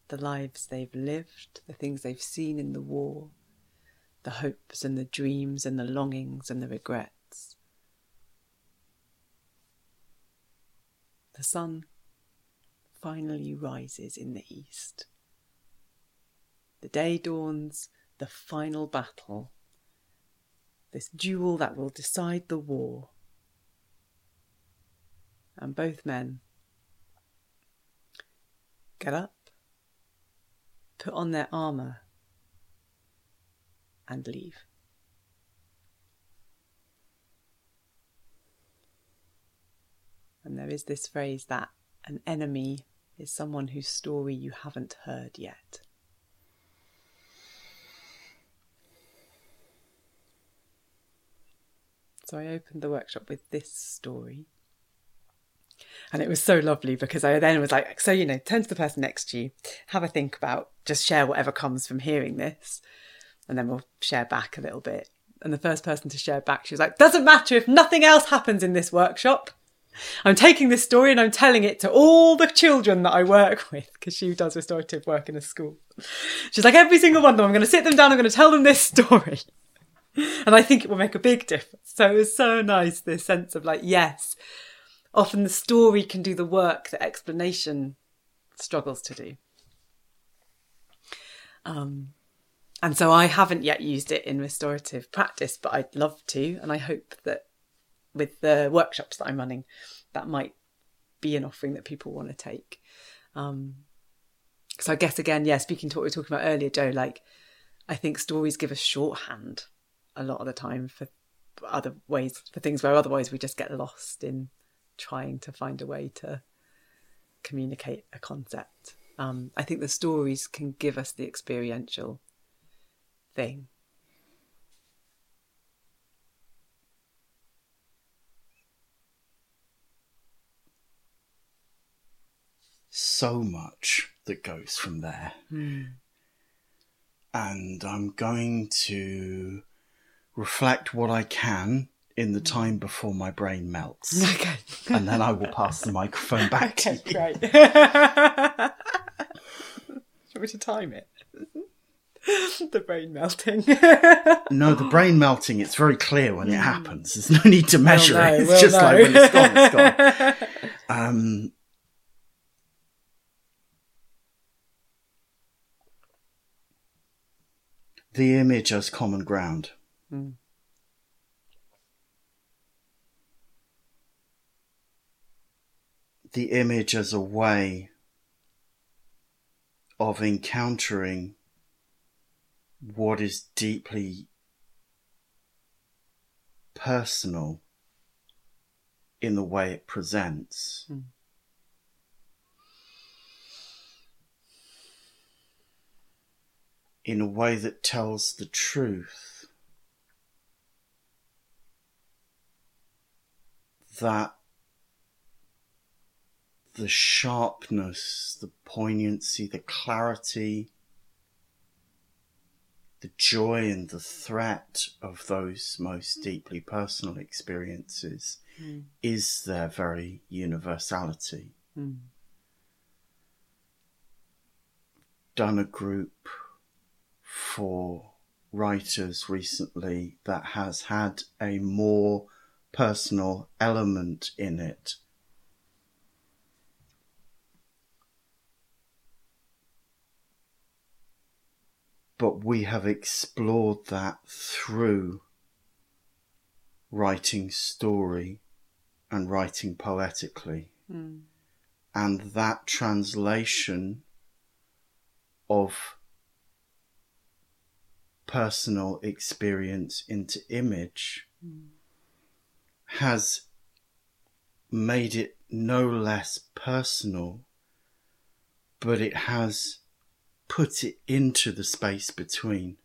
the lives they've lived, the things they've seen in the war, the hopes and the dreams and the longings and the regrets. The sun finally rises in the east. The day dawns, the final battle, this duel that will decide the war. And both men get up, put on their armour, and leave. And there is this phrase that an enemy is someone whose story you haven't heard yet. So I opened the workshop with this story. And it was so lovely because I then was like, so, you know, turn to the person next to you, have a think about, just share whatever comes from hearing this. And then we'll share back a little bit. And the first person to share back, she was like, doesn't matter if nothing else happens in this workshop. I'm taking this story and I'm telling it to all the children that I work with, because she does restorative work in a school. She's like, every single one of them, I'm going to sit them down, I'm going to tell them this story. And I think it will make a big difference. So it was so nice, this sense of like, yes, often the story can do the work that explanation struggles to do. And so I haven't yet used it in restorative practice, but I'd love to. And I hope that with the workshops that I'm running, that might be an offering that people want to take. So I guess, again, yeah, speaking to what we were talking about earlier, Jo, like, I think stories give us shorthand a lot of the time for other ways, for things where otherwise we just get lost in trying to find a way to communicate a concept. I think the stories can give us the experiential thing. So much that goes from there. And I'm going to reflect what I can in the time before my brain melts. Okay. And then I will pass the microphone back to you. Great. Do you want me to time it? The brain melting. No, the brain melting, it's very clear when it happens. There's no need to measure it. It's just like when it's gone, it's gone. The image as common ground. The image as a way of encountering what is deeply personal in the way it presents. In a way that tells the truth that the sharpness, the poignancy, the clarity, the joy and the threat of those most deeply personal experiences is their very universality. Done a group for writers recently that has had a more personal element in it. But we have explored that through writing story and writing poetically. And that translation of personal experience into image has made it no less personal, but it has put it into the space between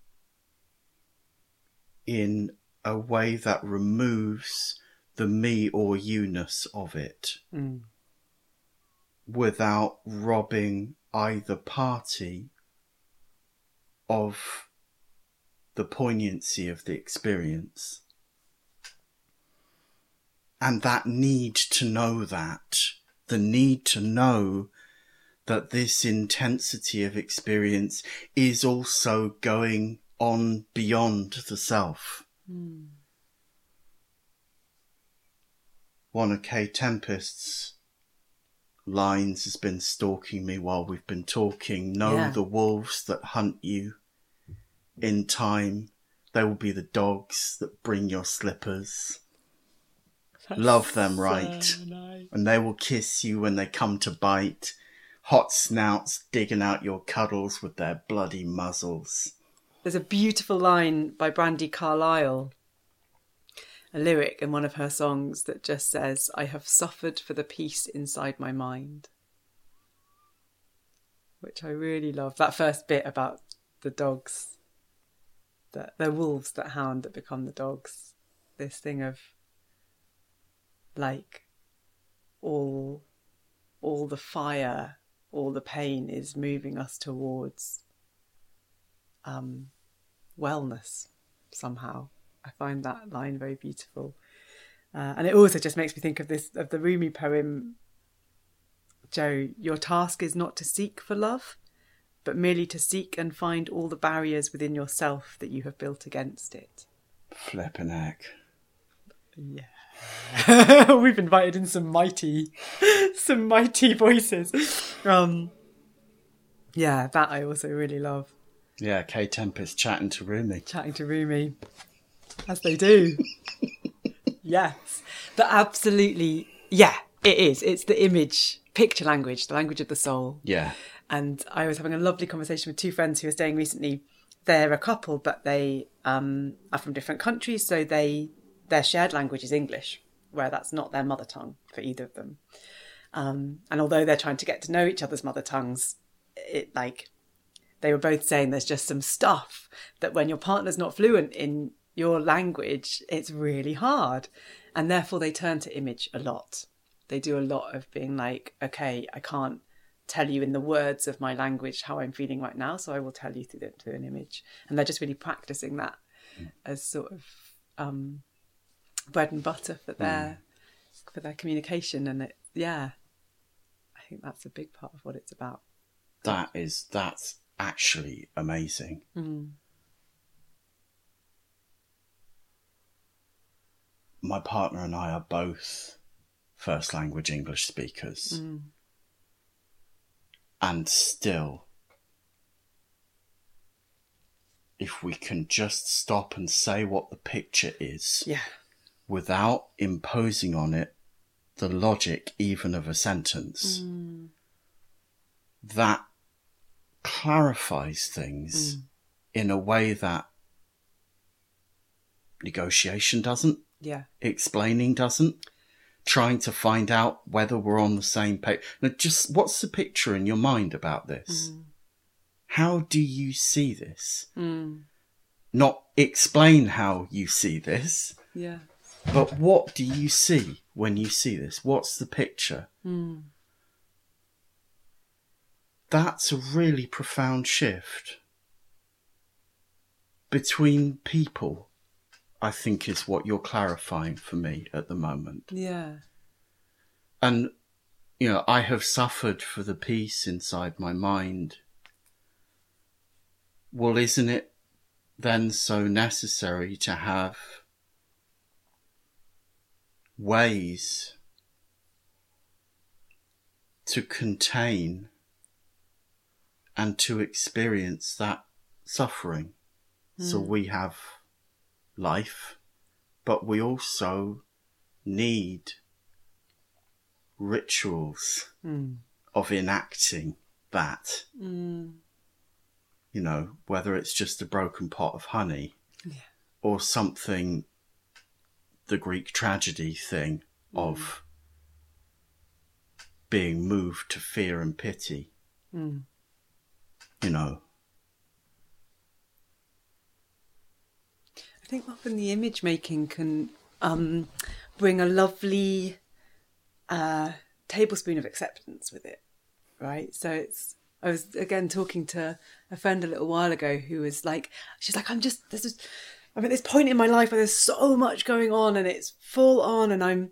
in a way that removes the me or you-ness of it without robbing either party of the poignancy of the experience. And that need to know that, the need to know that this intensity of experience is also going on beyond the self. One of Kay Tempest's lines has been stalking me while we've been talking. Know the wolves that hunt you. In time, they will be the dogs that bring your slippers. That's Love them right. So nice. And they will kiss you when they come to bite. hot snouts digging out your cuddles with their bloody muzzles. There's a beautiful line by Brandi Carlile, a lyric in one of her songs that just says, "I have suffered for the peace inside my mind," which I really love. That first bit about the dogs, the wolves that hound that become the dogs. This thing of like all the fire, all the pain is moving us towards wellness somehow. I find that line very beautiful. And it also just makes me think of the Rumi poem, Joe, "Your task is not to seek for love, but merely to seek and find all the barriers within yourself that you have built against it." Flippin' heck. Yeah. We've invited in some mighty voices. Yeah, that I also really love. Yeah, Kay Tempest chatting to Rumi. As they do. Yes. But absolutely, yeah, it is. It's the image, picture language, the language of the soul. Yeah. And I was having a lovely conversation with two friends who were staying recently. They're a couple, but they are from different countries, so their shared language is English, where that's not their mother tongue for either of them. And although they're trying to get to know each other's mother tongues, it like they were both saying there's just some stuff that when your partner's not fluent in your language, it's really hard, and therefore they turn to image a lot. They do a lot of being like, okay, I can't tell you in the words of my language how I'm feeling right now, so I will tell you through an image. And they're just really practicing that as sort of bread and butter for their communication. And it, yeah, I think that's a big part of what it's about. That's actually amazing. Mm. My partner and I are both first language English speakers. Mm. And still, if we can just stop and say what the picture is, yeah, without imposing on it the logic even of a sentence, that clarifies things in a way that negotiation doesn't. Yeah. Explaining doesn't. Trying to find out whether we're on the same page. Now, just what's the picture in your mind about this? How do you see this? Not explain how you see this. Yeah. But what do you see when you see this? What's the picture? That's a really profound shift between people, I think, is what you're clarifying for me at the moment. Yeah. And, you know, I have suffered for the peace inside my mind. Well, isn't it then so necessary to have ways to contain and to experience that suffering? So we have life, but we also need rituals of enacting that. You know, whether it's just a broken pot of honey or something, the Greek tragedy thing of being moved to fear and pity. You know, I think often the image making can bring a lovely tablespoon of acceptance with it, right? So I was again talking to a friend a little while ago who was like, she's like, I'm at this point in my life where there's so much going on and it's full on and I'm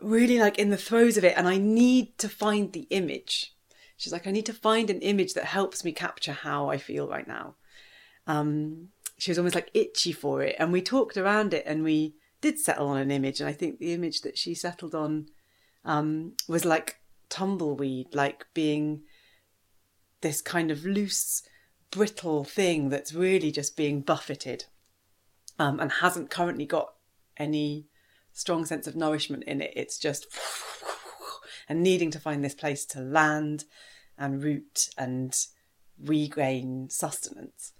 really like in the throes of it and I need to find the image. She's like, I need to find an image that helps me capture how I feel right now. She was almost like itchy for it. And we talked around it and we did settle on an image. And I think the image that she settled on was like tumbleweed, like being this kind of loose, brittle thing that's really just being buffeted and hasn't currently got any strong sense of nourishment in it. It's just and needing to find this place to land and root and regain sustenance.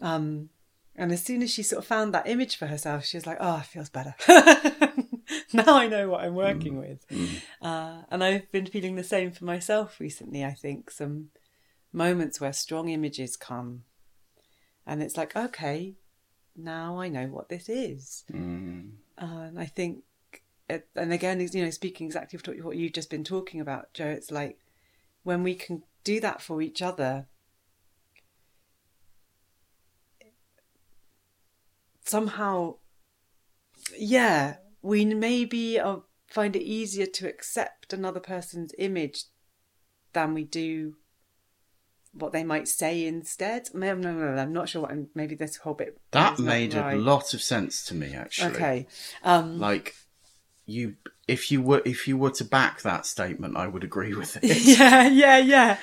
And as soon as she sort of found that image for herself, she was like, oh, it feels better. Now I know what I'm working with. And I've been feeling the same for myself recently, I think. Some moments where strong images come. And it's like, okay, now I know what this is. And I think, and again, you know, speaking exactly to what you've just been talking about, Jo, it's like when we can do that for each other, somehow, yeah, we maybe find it easier to accept another person's image than we do what they might say instead. No, I'm not sure what I'm, maybe this whole bit... That made a lot of sense to me, actually. Okay. Like, you... If you were to back that statement, I would agree with it. Yeah.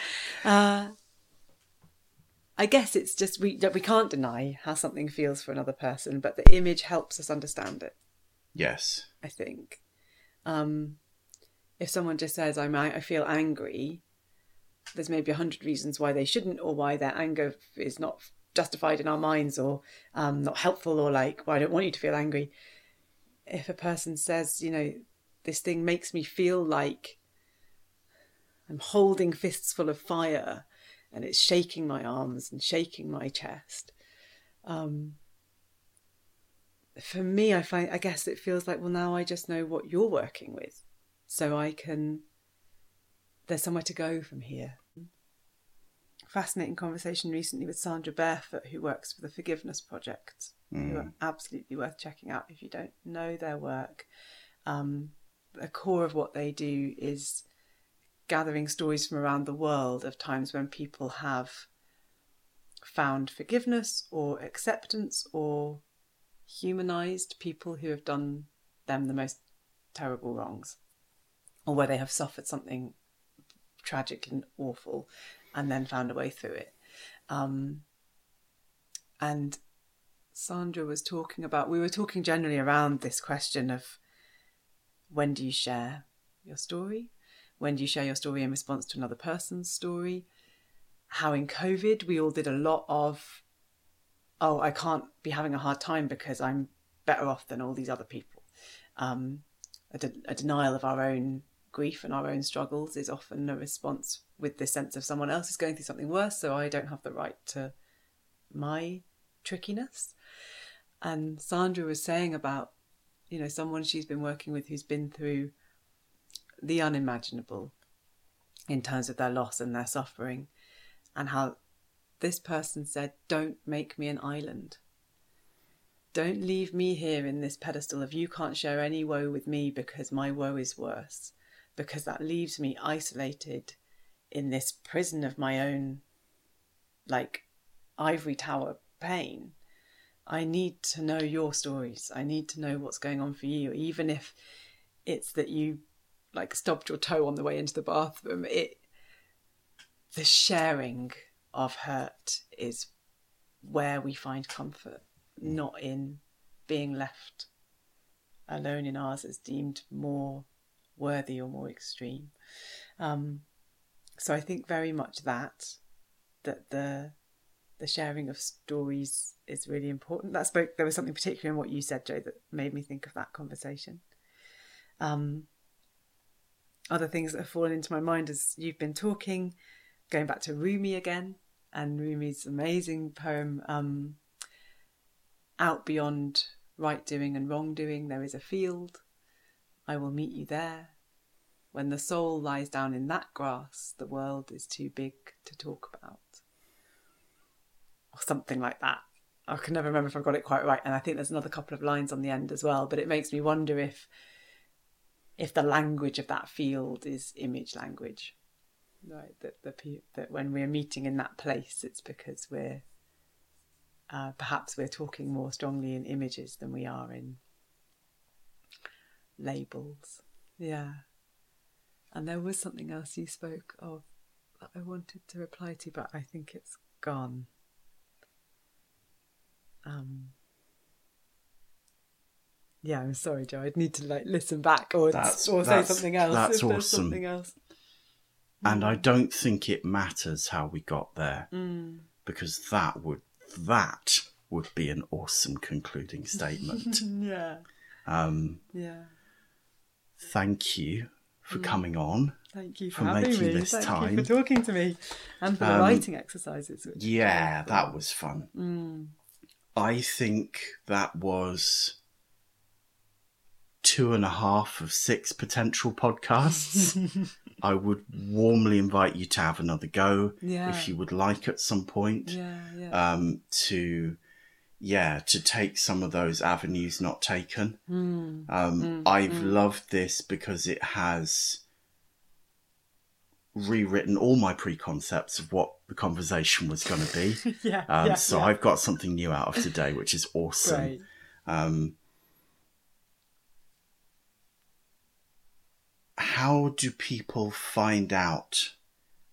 I guess it's just we can't deny how something feels for another person, but the image helps us understand it. Yes, I think. If someone just says, "I feel angry," there's maybe 100 reasons why they shouldn't, or why their anger is not justified in our minds, or not helpful, or like, "Well, I don't want you to feel angry." If a person says, you know, this thing makes me feel like I'm holding fists full of fire and it's shaking my arms and shaking my chest. For me, I guess it feels like, well, now I just know what you're working with. So there's somewhere to go from here. Fascinating conversation recently with Sandra Barefoot, who works for the Forgiveness Project, who are absolutely worth checking out if you don't know their work. A core of what they do is gathering stories from around the world of times when people have found forgiveness or acceptance or humanised people who have done them the most terrible wrongs, or where they have suffered something tragic and awful and then found a way through it. And Sandra was talking about, we were talking generally around this question of, when do you share your story? When do you share your story in response to another person's story? How in COVID we all did a lot of, oh, I can't be having a hard time because I'm better off than all these other people. A denial of our own grief and our own struggles is often a response with this sense of someone else is going through something worse, so I don't have the right to my trickiness. And Sandra was saying about, you know, someone she's been working with who's been through the unimaginable in terms of their loss and their suffering, and how this person said, don't make me an island. Don't leave me here in this pedestal of you can't share any woe with me because my woe is worse, because that leaves me isolated in this prison of my own, like, ivory tower pain. I need to know your stories. I need to know what's going on for you. Even if it's that you like stubbed your toe on the way into the bathroom, the sharing of hurt is where we find comfort, not in being left alone in ours as deemed more worthy or more extreme. So I think very much that the sharing of stories is really important. There was something particular in what you said, Jo, that made me think of that conversation. Other things that have fallen into my mind as you've been talking, going back to Rumi again, and Rumi's amazing poem, Out Beyond Right Doing and Wrong Doing, there is a field. I will meet you there. When the soul lies down in that grass, the world is too big to talk about. Or something like that. I can never remember if I got it quite right. And I think there's another couple of lines on the end as well, but it makes me wonder if the language of that field is image language, right? That when we're meeting in that place, it's because we're, perhaps we're talking more strongly in images than we are in labels. Yeah. And there was something else you spoke of that I wanted to reply to, but I think it's gone. Yeah, I'm sorry, Jo. I'd need to listen back or say something else. That's awesome. Something else. And I don't think it matters how we got there, because that would be an awesome concluding statement. Yeah. Yeah. Thank you for coming on. Thank you for having me. Thank you for talking to me and for the writing exercises. Which that was fun. I think that was 2.5 of 6 potential podcasts. I would warmly invite you to have another go if you would like at some point. To take some of those avenues not taken. I've loved this because it has rewritten all my preconcepts of what the conversation was going to be. I've got something new out of today, which is awesome. Right. How do people find out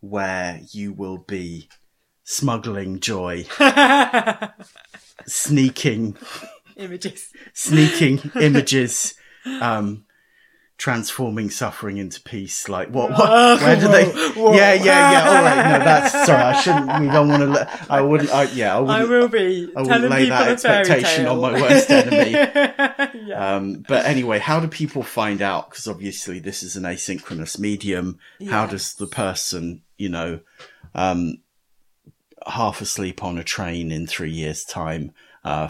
where you will be smuggling joy, sneaking images, transforming suffering into peace? Like what where do they all right, no, that's sorry, I shouldn't, we don't want to let, I will lay that expectation on my worst enemy. But anyway, how do people find out, because obviously this is an asynchronous medium? How does the person, half asleep on a train in 3 years time,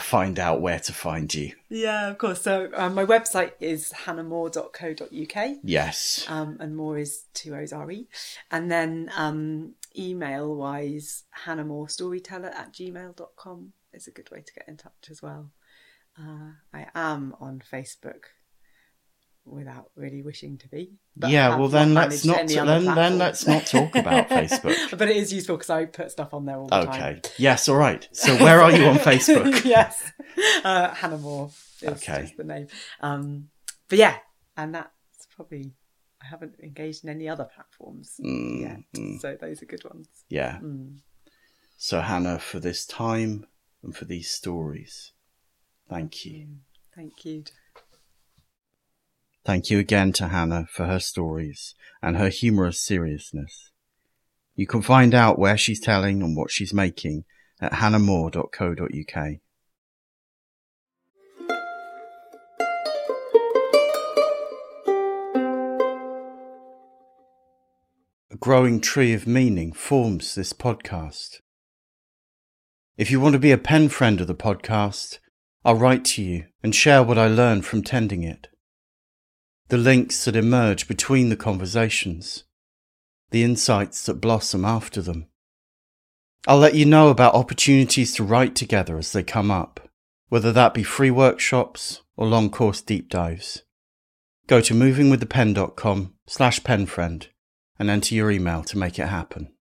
find out where to find you? Yeah, of course. So my website is hannahmoore.co.uk. Yes. And Moore is 2 O's R-E. And then email-wise, hannahmoorestoryteller@gmail.com is a good way to get in touch as well. I am on Facebook without really wishing to be. Let's not talk about Facebook. But it is useful because I put stuff on there all the time. Okay. Yes, all right. So where are you on Facebook? Yes. Hannah Moore is just the name. But yeah, and that's probably, I haven't engaged in any other platforms yet. So those are good ones. Yeah. So Hannah, for this time and for these stories, thank you. Thank you. Thank you again to Hannah for her stories and her humorous seriousness. You can find out where she's telling and what she's making at hannahmoore.co.uk. A growing tree of meaning forms this podcast. If you want to be a pen friend of the podcast, I'll write to you and share what I learned from tending it. The links that emerge between the conversations, the insights that blossom after them. I'll let you know about opportunities to write together as they come up, whether that be free workshops or long course deep dives. Go to movingwiththepen.com/penfriend and enter your email to make it happen.